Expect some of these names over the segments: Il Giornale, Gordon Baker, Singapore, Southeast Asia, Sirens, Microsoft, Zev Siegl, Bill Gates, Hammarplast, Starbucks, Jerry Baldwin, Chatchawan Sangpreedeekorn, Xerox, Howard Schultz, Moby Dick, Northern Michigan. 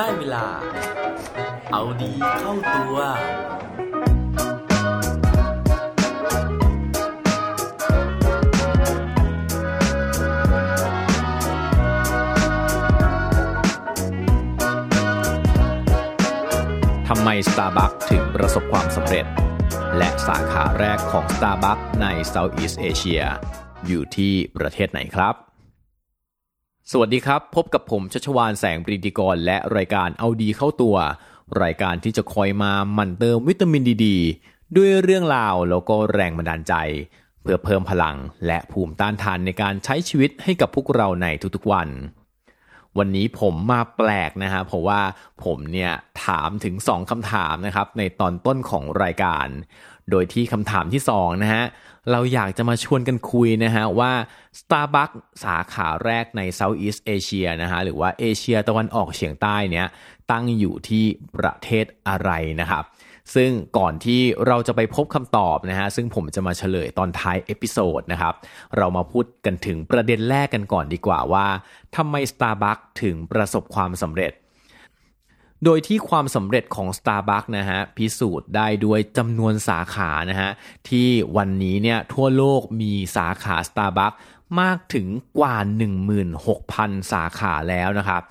ได้เวลาเอาดีเข้าตัวทำไม Starbucks ถึงประสบความสำเร็จและสาขาแรกของ Starbucks ใน Southeast Asia อยู่ที่ประเทศไหนครับสวัสดีครับพบกับผมชัชวาลแสงปรีดีกรและรายการเอาดีเข้าตัวรายการที่จะคอยมาหมั่นเติมวิตามินดีด้วยเรื่องราวแล้วก็แรงบันดาลใจเพื่อเพิ่มพลังและภูมิต้านทานในการใช้ชีวิตให้กับพวกเราในทุกๆวันวันนี้ผมมาแปลกนะฮะเพราะว่าผมเนี่ยถามถึง2คำถามนะครับในตอนต้นของรายการโดยที่คำถามที่2นะฮะเราอยากจะมาชวนกันคุยนะฮะว่า Starbucks สาขาแรกใน Southeast Asia นะฮะหรือว่าเอเชียตะวันออกเฉียงใต้เนี่ยตั้งอยู่ที่ประเทศอะไรนะครับซึ่งก่อนที่เราจะไปพบคำตอบนะฮะซึ่งผมจะมาเฉลยตอนท้ายเอพิโซดนะครับเรามาพูดกันถึงประเด็นแรกกันก่อนดีกว่าว่าทำไม Starbucks ถึงประสบความสำเร็จโดยที่ความสำเร็จของ Starbucks นะฮะพิสูจน์ได้ด้วยจำนวนสาขานะฮะที่วันนี้เนี่ยทั่วโลกมีสาขา Starbucks มากถึงกว่า 16,000 สาขาแล้วนะครับ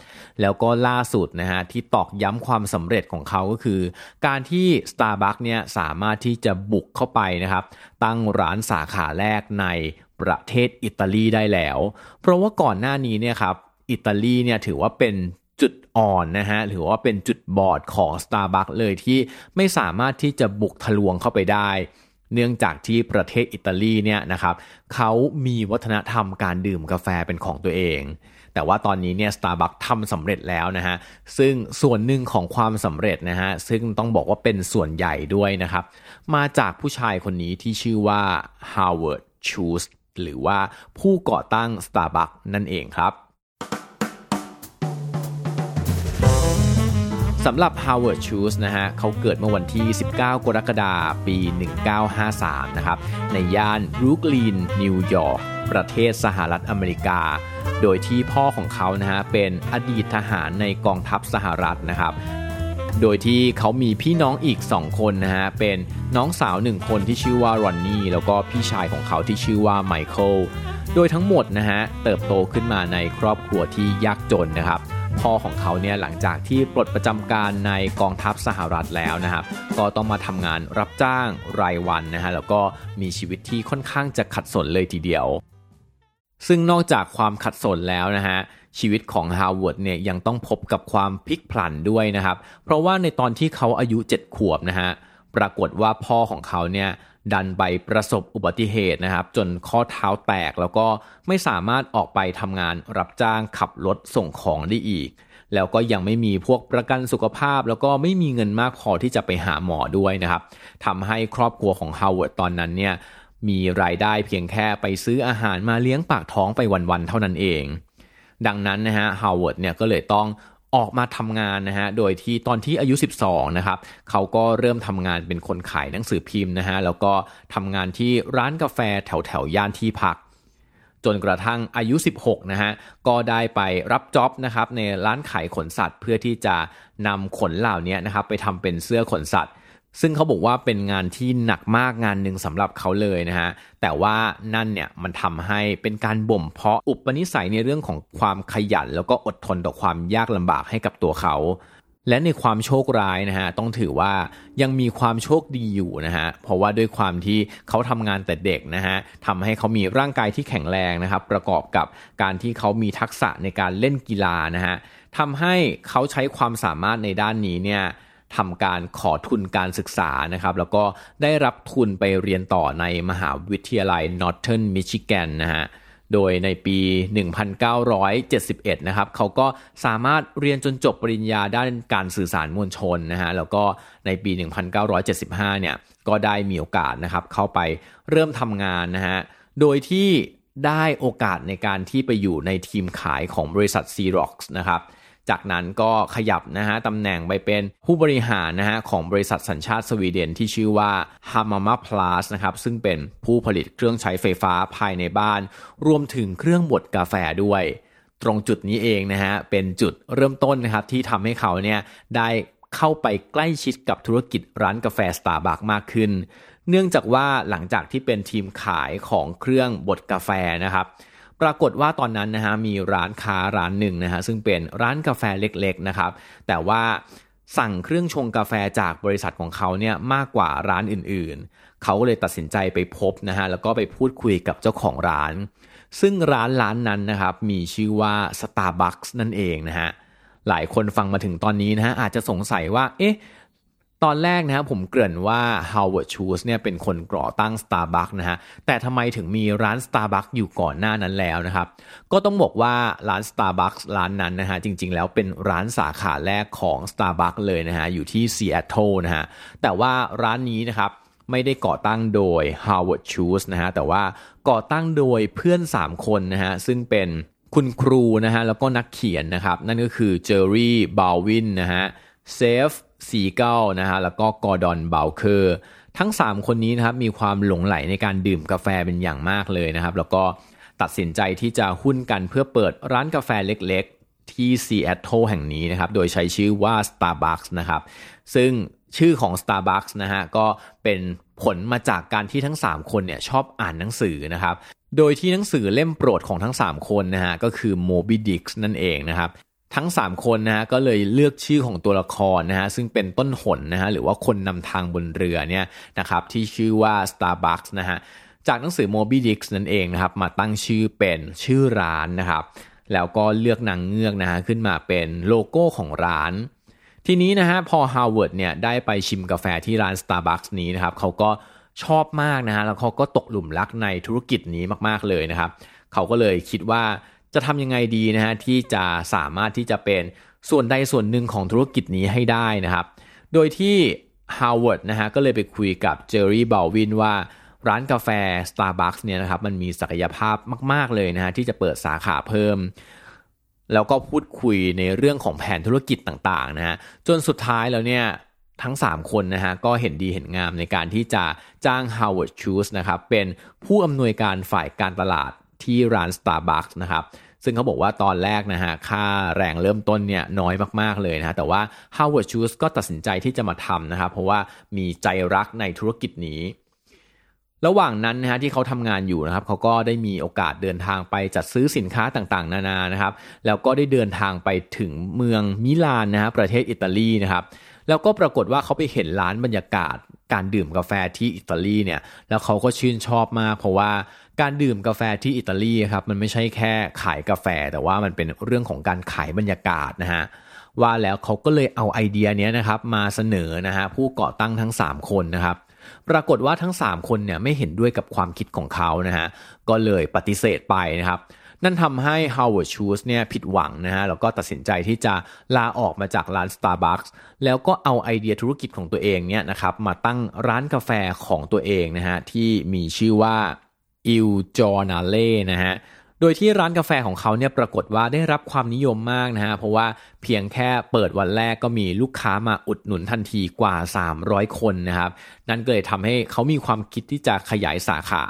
แล้วก็ล่าสุดนะฮะที่ตอกย้ำความสำเร็จของเขาก็คือการที่ Starbucks เนี่ยสามารถที่จะบุกเข้าไปนะครับตั้งร้านสาขาแรกในประเทศอิตาลีได้แล้วเพราะว่าก่อนหน้านี้เนี่ยครับอิตาลีเนี่ยถือว่าเป็นจุดอ่อนนะฮะหรือว่าเป็นจุดบอดของ Starbucks เลยที่ไม่สามารถที่จะบุกทะลวงเข้าไปได้เนื่องจากที่ประเทศอิตาลีเนี่ยนะครับเขามีวัฒนธรรมการดื่มกาแฟเป็นของตัวเองแต่ว่าตอนนี้เนี่ย Starbucks ทำสำเร็จแล้วนะฮะซึ่งส่วนหนึ่งของความสำเร็จนะฮะซึ่งต้องบอกว่าเป็นส่วนใหญ่ด้วยนะครับมาจากผู้ชายคนนี้ที่ชื่อว่า Howard Schultz หรือว่าผู้ก่อตั้ง Starbucks นั่นเองครับสำหรับ Howard Schultz นะฮะเขาเกิดเมื่อวันที่19กรกฎาคมปี1953นะครับในย่านบรูคลินนิวยอร์กประเทศสหรัฐอเมริกาโดยที่พ่อของเขานะฮะเป็นอดีตทหารในกองทัพสหรัฐนะครับโดยที่เขามีพี่น้องอีก2คนนะฮะเป็นน้องสาว1คนที่ชื่อว่ารอนนี่แล้วก็พี่ชายของเขาที่ชื่อว่าไมเคิลโดยทั้งหมดนะฮะเติบโตขึ้นมาในครอบครัวที่ยากจนนะครับพ่อของเขาเนี่ยหลังจากที่ปลดประจำการในกองทัพสหรัฐแล้วนะครับก็ต้องมาทำงานรับจ้างรายวันนะฮะแล้วก็มีชีวิตที่ค่อนข้างจะขัดสนเลยทีเดียวซึ่งนอกจากความขัดสนแล้วนะฮะชีวิตของ Howard เนี่ยยังต้องพบกับความพลิกผันด้วยนะครับเพราะว่าในตอนที่เขาอายุ7ขวบนะฮะปรากฏว่าพ่อของเขาเนี่ยดันไปประสบอุบัติเหตุนะครับจนข้อเท้าแตกแล้วก็ไม่สามารถออกไปทำงานรับจ้างขับรถส่งของได้อีกแล้วก็ยังไม่มีพวกประกันสุขภาพแล้วก็ไม่มีเงินมากพอที่จะไปหาหมอด้วยนะครับทำให้ครอบครัวของ Howard ตอนนั้นเนี่ยมีรายได้เพียงแค่ไปซื้ออาหารมาเลี้ยงปากท้องไปวันๆเท่านั้นเองดังนั้นนะฮะ Howard เนี่ยก็เลยต้องออกมาทำงานนะฮะโดยที่ตอนที่อายุ12นะครับเขาก็เริ่มทำงานเป็นคนขายหนังสือพิมพ์นะฮะแล้วก็ทำงานที่ร้านกาแฟแถวๆย่านที่พักจนกระทั่งอายุ16นะฮะก็ได้ไปรับจ็อบนะครับในร้านขายขนสัตว์เพื่อที่จะนำขนเหล่านี้นะครับไปทำเป็นเสื้อขนสัตว์ซึ่งเขาบอกว่าเป็นงานที่หนักมากงานหนึ่งสำหรับเขาเลยนะฮะแต่ว่านั่นเนี่ยมันทำให้เป็นการบ่มเพาะอุปนิสัยในเรื่องของความขยันแล้วก็อดทนต่อความยากลำบากให้กับตัวเขาและในความโชคร้ายนะฮะต้องถือว่ายังมีความโชคดีอยู่นะฮะเพราะว่าด้วยความที่เขาทำงานแต่เด็กนะฮะทำให้เขามีร่างกายที่แข็งแรงนะครับประกอบกับการที่เขามีทักษะในการเล่นกีฬานะฮะทำให้เขาใช้ความสามารถในด้านนี้เนี่ยทำการขอทุนการศึกษานะครับแล้วก็ได้รับทุนไปเรียนต่อในมหาวิทยาลัย Northern Michigan นะฮะโดยในปี 1971 นะครับเขาก็สามารถเรียนจนจบปริญญาด้านการสื่อสารมวลชนนะฮะแล้วก็ในปี 1975 เนี่ยก็ได้มีโอกาสนะครับเข้าไปเริ่มทำงานนะฮะโดยที่ได้โอกาสในการที่ไปอยู่ในทีมขายของบริษัท Xerox นะครับจากนั้นก็ขยับนะฮะตำแหน่งไปเป็นผู้บริหารนะฮะของบริษัทสัญชาติสวีเดนที่ชื่อว่า Hammarplast นะครับซึ่งเป็นผู้ผลิตเครื่องใช้ไฟฟ้าภายในบ้านรวมถึงเครื่องบดกาแฟด้วย ตรงจุดนี้เองนะฮะเป็นจุดเริ่มต้นนะครับที่ทำให้เขาเนี่ยได้เข้าไปใกล้ชิดกับธุรกิจร้านกาแฟ Starbucks มากขึ้นเนื่องจากว่าหลังจากที่เป็นทีมขายของเครื่องบดกาแฟนะครับปรากฏว่าตอนนั้นนะฮะมีร้านค้าร้านหนึ่งนะฮะซึ่งเป็นร้านกาแฟเล็กๆนะครับแต่ว่าสั่งเครื่องชงกาแฟจากบริษัทของเขาเนี่ยมากกว่าร้านอื่นๆเขาเลยตัดสินใจไปพบนะฮะแล้วก็ไปพูดคุยกับเจ้าของร้านซึ่งร้านนั้นนะครับมีชื่อว่า Starbucks นั่นเองนะฮะหลายคนฟังมาถึงตอนนี้นะฮะอาจจะสงสัยว่าเอ๊ะตอนแรกนะฮะผมเกริ่นว่า Howard Schultz เนี่ยเป็นคนก่อตั้ง Starbucks นะฮะแต่ทำไมถึงมีร้าน Starbucks อยู่ก่อนหน้านั้นแล้วนะครับก็ต้องบอกว่าร้าน Starbucks ร้านนั้นนะฮะจริงๆแล้วเป็นร้านสาขาแรกของ Starbucks เลยนะฮะอยู่ที่ซีแอตเทิลนะฮะแต่ว่าร้านนี้นะครับไม่ได้ก่อตั้งโดย Howard Schultz นะฮะแต่ว่าก่อตั้งโดยเพื่อน3คนนะฮะซึ่งเป็นคุณครูนะฮะแล้วก็นักเขียนนะครับนั่นก็คือ Jerry Baldwin นะฮะเซฟซีเกิลนะฮะแล้วก็ Gordon Baker ทั้ง3คนนี้นะครับมีความหลงใหลในการดื่มกาแฟเป็นอย่างมากเลยนะครับแล้วก็ตัดสินใจที่จะหุ้นกันเพื่อเปิดร้านกาแฟเล็กๆที่ซีแอตเทิลแห่งนี้นะครับโดยใช้ชื่อว่า Starbucks นะครับซึ่งชื่อของ Starbucks นะฮะก็เป็นผลมาจากการที่ทั้ง3คนเนี่ยชอบอ่านหนังสือนะครับโดยที่หนังสือเล่มโปรดของทั้ง3คนนะฮะก็คือ Moby Dick นั่นเองนะครับทั้ง3คนนะฮะก็เลยเลือกชื่อของตัวละครนะฮะซึ่งเป็นต้นหนนะฮะหรือว่าคนนำทางบนเรือเนี่ยนะครับที่ชื่อว่า Starbucks นะฮะจากหนังสือ Moby Dick นั่นเองนะครับมาตั้งชื่อเป็นชื่อร้านนะครับแล้วก็เลือกนางเงือกนะฮะขึ้นมาเป็นโลโก้ของร้านทีนี้นะฮะพอ Howard เนี่ยได้ไปชิมกาแฟที่ร้าน Starbucks นี้นะครับเขาก็ชอบมากนะฮะแล้วเขาก็ตกหลุมรักในธุรกิจนี้มากๆเลยนะครับเขาก็เลยคิดว่าจะทำยังไงดีนะฮะที่จะสามารถที่จะเป็นส่วนใดส่วนหนึ่งของธุรกิจนี้ให้ได้นะครับโดยที่ Howard นะฮะก็เลยไปคุยกับ Jerry Baldwin ว่าร้านกาแฟ Starbucks เนี่ยนะครับมันมีศักยภาพมากๆเลยนะฮะที่จะเปิดสาขาเพิ่มแล้วก็พูดคุยในเรื่องของแผนธุรกิจต่างๆนะฮะจนสุดท้ายแล้วเนี่ยทั้ง3คนนะฮะก็เห็นดีเห็นงามในการที่จะจ้าง Howard Schultz นะครับเป็นผู้อำนวยการฝ่ายการตลาดที่ร้าน Starbucks นะครับซึ่งเขาบอกว่าตอนแรกนะฮะค่าแรงเริ่มต้นเนี่ยน้อยมากๆเลยนะฮะแต่ว่า Howard Schultz ก็ตัดสินใจที่จะมาทำนะครับเพราะว่ามีใจรักในธุรกิจนี้ระหว่างนั้นนะฮะที่เขาทำงานอยู่นะครับเขาก็ได้มีโอกาสเดินทางไปจัดซื้อสินค้าต่างๆนานานะครับแล้วก็ได้เดินทางไปถึงเมืองมิลานนะฮะประเทศอิตาลีนะครับแล้วก็ปรากฏว่าเขาไปเห็นร้านบรรยากาศการดื่มกาแฟที่อิตาลีเนี่ยแล้วเขาก็ชื่นชอบมากเพราะว่าการดื่มกาแฟที่อิตาลีครับมันไม่ใช่แค่ขายกาแฟแต่ว่ามันเป็นเรื่องของการขายบรรยากาศนะฮะว่าแล้วเขาก็เลยเอาไอเดียนี้นะครับมาเสนอนะฮะผู้ก่อตั้งทั้ง3คนนะครับปรากฏว่าทั้ง3คนเนี่ยไม่เห็นด้วยกับความคิดของเขานะฮะก็เลยปฏิเสธไปนะครับนั่นทำให้ Howard Schultz เนี่ยผิดหวังนะฮะแล้วก็ตัดสินใจที่จะลาออกมาจากร้าน Starbucks แล้วก็เอาไอเดียธุรกิจของตัวเองเนี่ยนะครับมาตั้งร้านกาแฟของตัวเองนะฮะที่มีชื่อว่า Il Giornale นะฮะโดยที่ร้านกาแฟของเขาเนี่ยปรากฏว่าได้รับความนิยมมากนะฮะเพราะว่าเพียงแค่เปิดวันแรกก็มีลูกค้ามาอุดหนุนทันทีกว่า300คนนะครับนั่นก็เลยทำให้เขามีความคิดที่จะขยายสาขา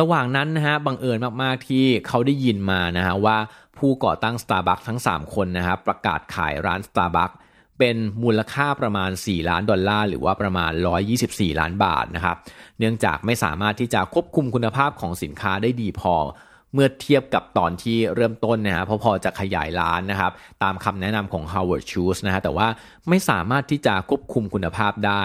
ระหว่างนั้นนะฮะบังเอิญมากๆที่เขาได้ยินมานะฮะว่าผู้ก่อตั้ง Starbucks ทั้ง3คนนะครับประกาศขายร้าน Starbucks เป็นมูลค่าประมาณ$4 ล้านหรือว่าประมาณ$124 ล้านนะครับเนื่องจากไม่สามารถที่จะควบคุมคุณภาพของสินค้าได้ดีพอเมื่อเทียบกับตอนที่เริ่มต้นนะฮะพอจะขยายร้านนะครับตามคำแนะนำของ Howard Schultz นะฮะแต่ว่าไม่สามารถที่จะควบคุมคุณภาพได้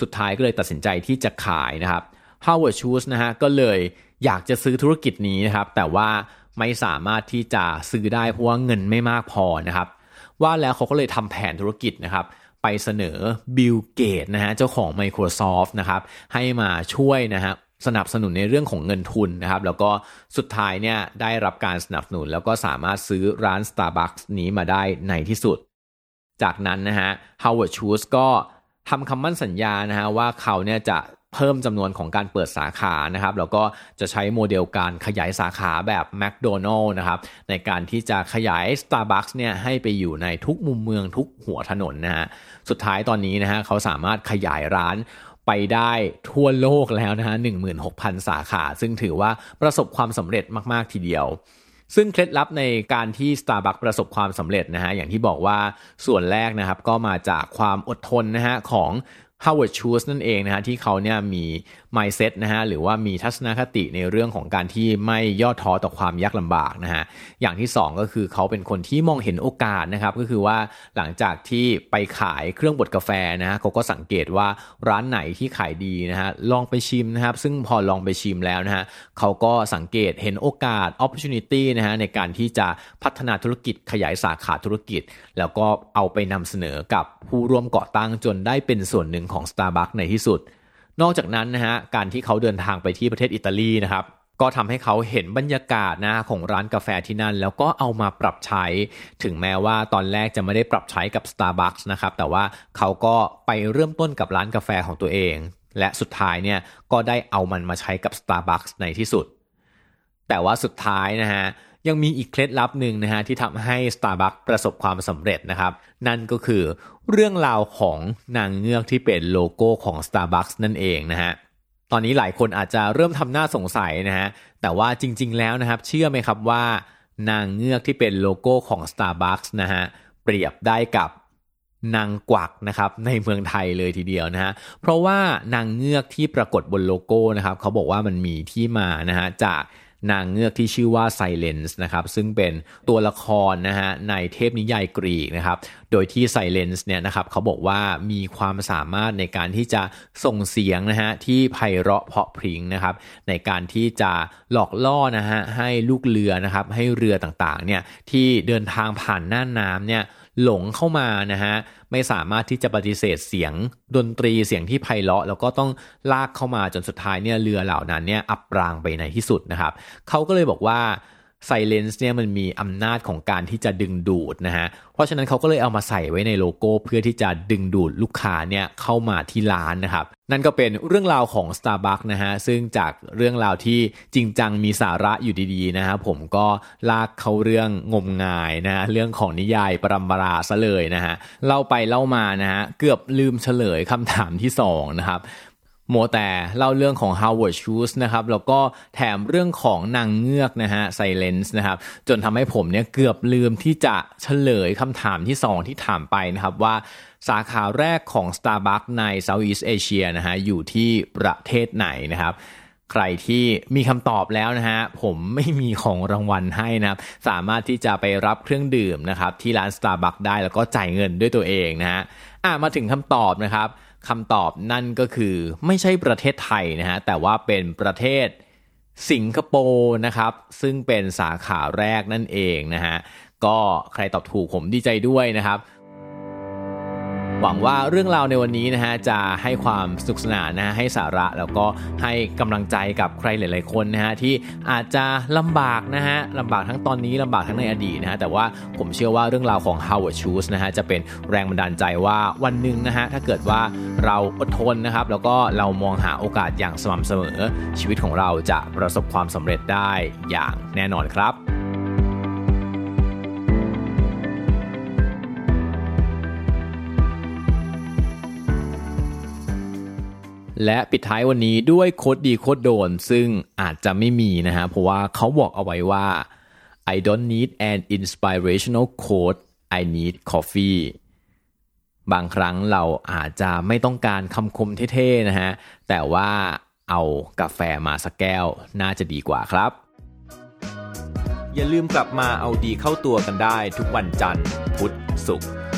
สุดท้ายก็เลยตัดสินใจที่จะขายนะครับ Howard Schultz นะฮะก็เลยอยากจะซื้อธุรกิจนี้นะครับแต่ว่าไม่สามารถที่จะซื้อได้เพราะว่าเงินไม่มากพอนะครับว่าแล้วเขาก็เลยทำแผนธุรกิจนะครับไปเสนอบิลเกตส์นะฮะเจ้าของ Microsoft นะครับให้มาช่วยนะฮะสนับสนุนในเรื่องของเงินทุนนะครับแล้วก็สุดท้ายเนี่ยได้รับการสนับสนุนแล้วก็สามารถซื้อร้าน Starbucks นี้มาได้ในที่สุดจากนั้นนะฮะ Howard Schultz ก็ทำคำมั่นสัญญานะฮะว่าเขาเนี่ยจะเพิ่มจำนวนของการเปิดสาขานะครับแล้วก็จะใช้โมเดลการขยายสาขาแบบแมคโดนัลล์นะครับในการที่จะขยาย Starbucks เนี่ยให้ไปอยู่ในทุกมุมเมืองทุกหัวถนนนะฮะสุดท้ายตอนนี้นะฮะเขาสามารถขยายร้านไปได้ทั่วโลกแล้วนะฮะ 16,000 สาขาซึ่งถือว่าประสบความสำเร็จมากๆทีเดียว ซึ่งเคล็ดลับในการที่ Starbucks ประสบความสำเร็จนะฮะอย่างที่บอกว่าส่วนแรกนะครับก็มาจากความอดทนนะฮะของ Howard Schultz นั่นเองนะฮะที่เขาเนี่ยมี mindset นะฮะหรือว่ามีทัศนคติในเรื่องของการที่ไม่ย่อท้อต่อความยากลำบากนะฮะอย่างที่สองก็คือเขาเป็นคนที่มองเห็นโอกาสนะครับก็คือว่าหลังจากที่ไปขายเครื่องบดกาแฟนะฮะเขาก็สังเกตว่าร้านไหนที่ขายดีนะฮะลองไปชิมนะครับซึ่งพอลองไปชิมแล้วนะฮะเขาก็สังเกตเห็นโอกาส opportunity นะฮะในการที่จะพัฒนาธุรกิจขยายสาขาธุรกิจแล้วก็เอาไปนำเสนอกับผู้ร่วมก่อตั้งจนได้เป็นส่วนหนึ่งของ Starbucks ในที่สุดนอกจากนั้นนะฮะการที่เขาเดินทางไปที่ประเทศอิตาลีนะครับก็ทำให้เขาเห็นบรรยากาศนะของร้านกาแฟที่นั่นแล้วก็เอามาปรับใช้ถึงแม้ว่าตอนแรกจะไม่ได้ปรับใช้กับ Starbucks นะครับแต่ว่าเขาก็ไปเริ่มต้นกับร้านกาแฟของตัวเองและสุดท้ายเนี่ยก็ได้เอามันมาใช้กับ Starbucks ในที่สุดแต่ว่าสุดท้ายนะฮะยังมีอีกเคล็ดลับหนึ่งนะฮะที่ทำให้ Starbucks ประสบความสำเร็จนะครับนั่นก็คือเรื่องราวของนางเงือกที่เป็นโลโก้ของ Starbucks นั่นเองนะฮะตอนนี้หลายคนอาจจะเริ่มทำหน้าสงสัยนะฮะแต่ว่าจริงๆแล้วนะครับเชื่อไหมครับว่านางเงือกที่เป็นโลโก้ของ Starbucks นะฮะเปรียบได้กับนางกวักนะครับในเมืองไทยเลยทีเดียวนะฮะเพราะว่านางเงือกที่ปรากฏบนโลโก้นะครับเขาบอกว่ามันมีที่มานะฮะจากนางเงือกที่ชื่อว่าไซเลนส์นะครับซึ่งเป็นตัวละครนะฮะในเทพนิยายกรีกนะครับโดยที่ไซเลนส์เนี่ยนะครับเขาบอกว่ามีความสามารถในการที่จะส่งเสียงนะฮะที่ไพเราะเพราะพริ้งนะครับในการที่จะหลอกล่อนะฮะให้ลูกเรือนะครับให้เรือต่างๆเนี่ยที่เดินทางผ่านน่านน้ำเนี่ยหลงเข้ามานะฮะไม่สามารถที่จะปฏิเสธเสียงดนตรีเสียงที่ไพเราะแล้วก็ต้องลากเข้ามาจนสุดท้ายเนี่ยเรือเหล่านั้นเนี่ยอับปรางไปในที่สุดนะครับเขาก็เลยบอกว่าไซเลนส์เนี่ยมันมีอำนาจของการที่จะดึงดูดนะฮะเพราะฉะนั้นเขาก็เลยเอามาใส่ไว้ในโลโก้เพื่อที่จะดึงดูดลูกค้าเนี่ยเข้ามาที่ร้านนะครับนั่นก็เป็นเรื่องราวของ Starbucks นะฮะซึ่งจากเรื่องราวที่จริงจังมีสาระอยู่ดีๆนะฮะผมก็ลากเข้าเรื่องงมงายนะฮะเรื่องของนิยายปรัมปราซะเลยนะฮะเล่าไปเล่ามานะฮะเกือบลืมเฉลยคำถามที่2นะครับโมแต่เล่าเรื่องของ Howard Schultz นะครับแล้วก็แถมเรื่องของนางเงือกนะฮะ Silence นะครับจนทำให้ผมเนี่ยเกือบลืมที่จะเฉลยคำถามที่2ที่ถามไปนะครับว่าสาขาแรกของ Starbucks ใน Southeast Asia นะฮะอยู่ที่ประเทศไหนนะครับใครที่มีคำตอบแล้วนะฮะผมไม่มีของรางวัลให้นะครับสามารถที่จะไปรับเครื่องดื่มนะครับที่ร้าน Starbucks ได้แล้วก็จ่ายเงินด้วยตัวเองนะฮะมาถึงคำตอบนะครับคำตอบนั่นก็คือไม่ใช่ประเทศไทยนะฮะแต่ว่าเป็นประเทศสิงคโปร์นะครับซึ่งเป็นสาขาแรกนั่นเองนะฮะก็ใครตอบถูกผมดีใจด้วยนะครับหวังว่าเรื่องราวในวันนี้นะฮะจะให้ความสนุกสนานนะฮะให้สาระแล้วก็ให้กำลังใจกับใครหลายๆคนนะฮะที่อาจจะลำบากนะฮะลำบากทั้งตอนนี้ลำบากทั้งในอดีตนะฮะแต่ว่าผมเชื่อว่าเรื่องราวของ Howard Schultz นะฮะจะเป็นแรงบันดาลใจว่าวันหนึ่งนะฮะถ้าเกิดว่าเราอดทนนะครับแล้วก็เรามองหาโอกาสอย่างสม่ำเสมอชีวิตของเราจะประสบความสำเร็จได้อย่างแน่นอนครับและปิดท้ายวันนี้ด้วยโคตรดีโคตรโดนซึ่งอาจจะไม่มีนะฮะเพราะว่าเขาบอกเอาไว้ว่า I don't need an inspirational quote I need coffee บางครั้งเราอาจจะไม่ต้องการคำคมเท่ๆนะฮะแต่ว่าเอากาแฟมาสักแก้วน่าจะดีกว่าครับอย่าลืมกลับมาเอาดีเข้าตัวกันได้ทุกวันจันทร์พุธศุกร์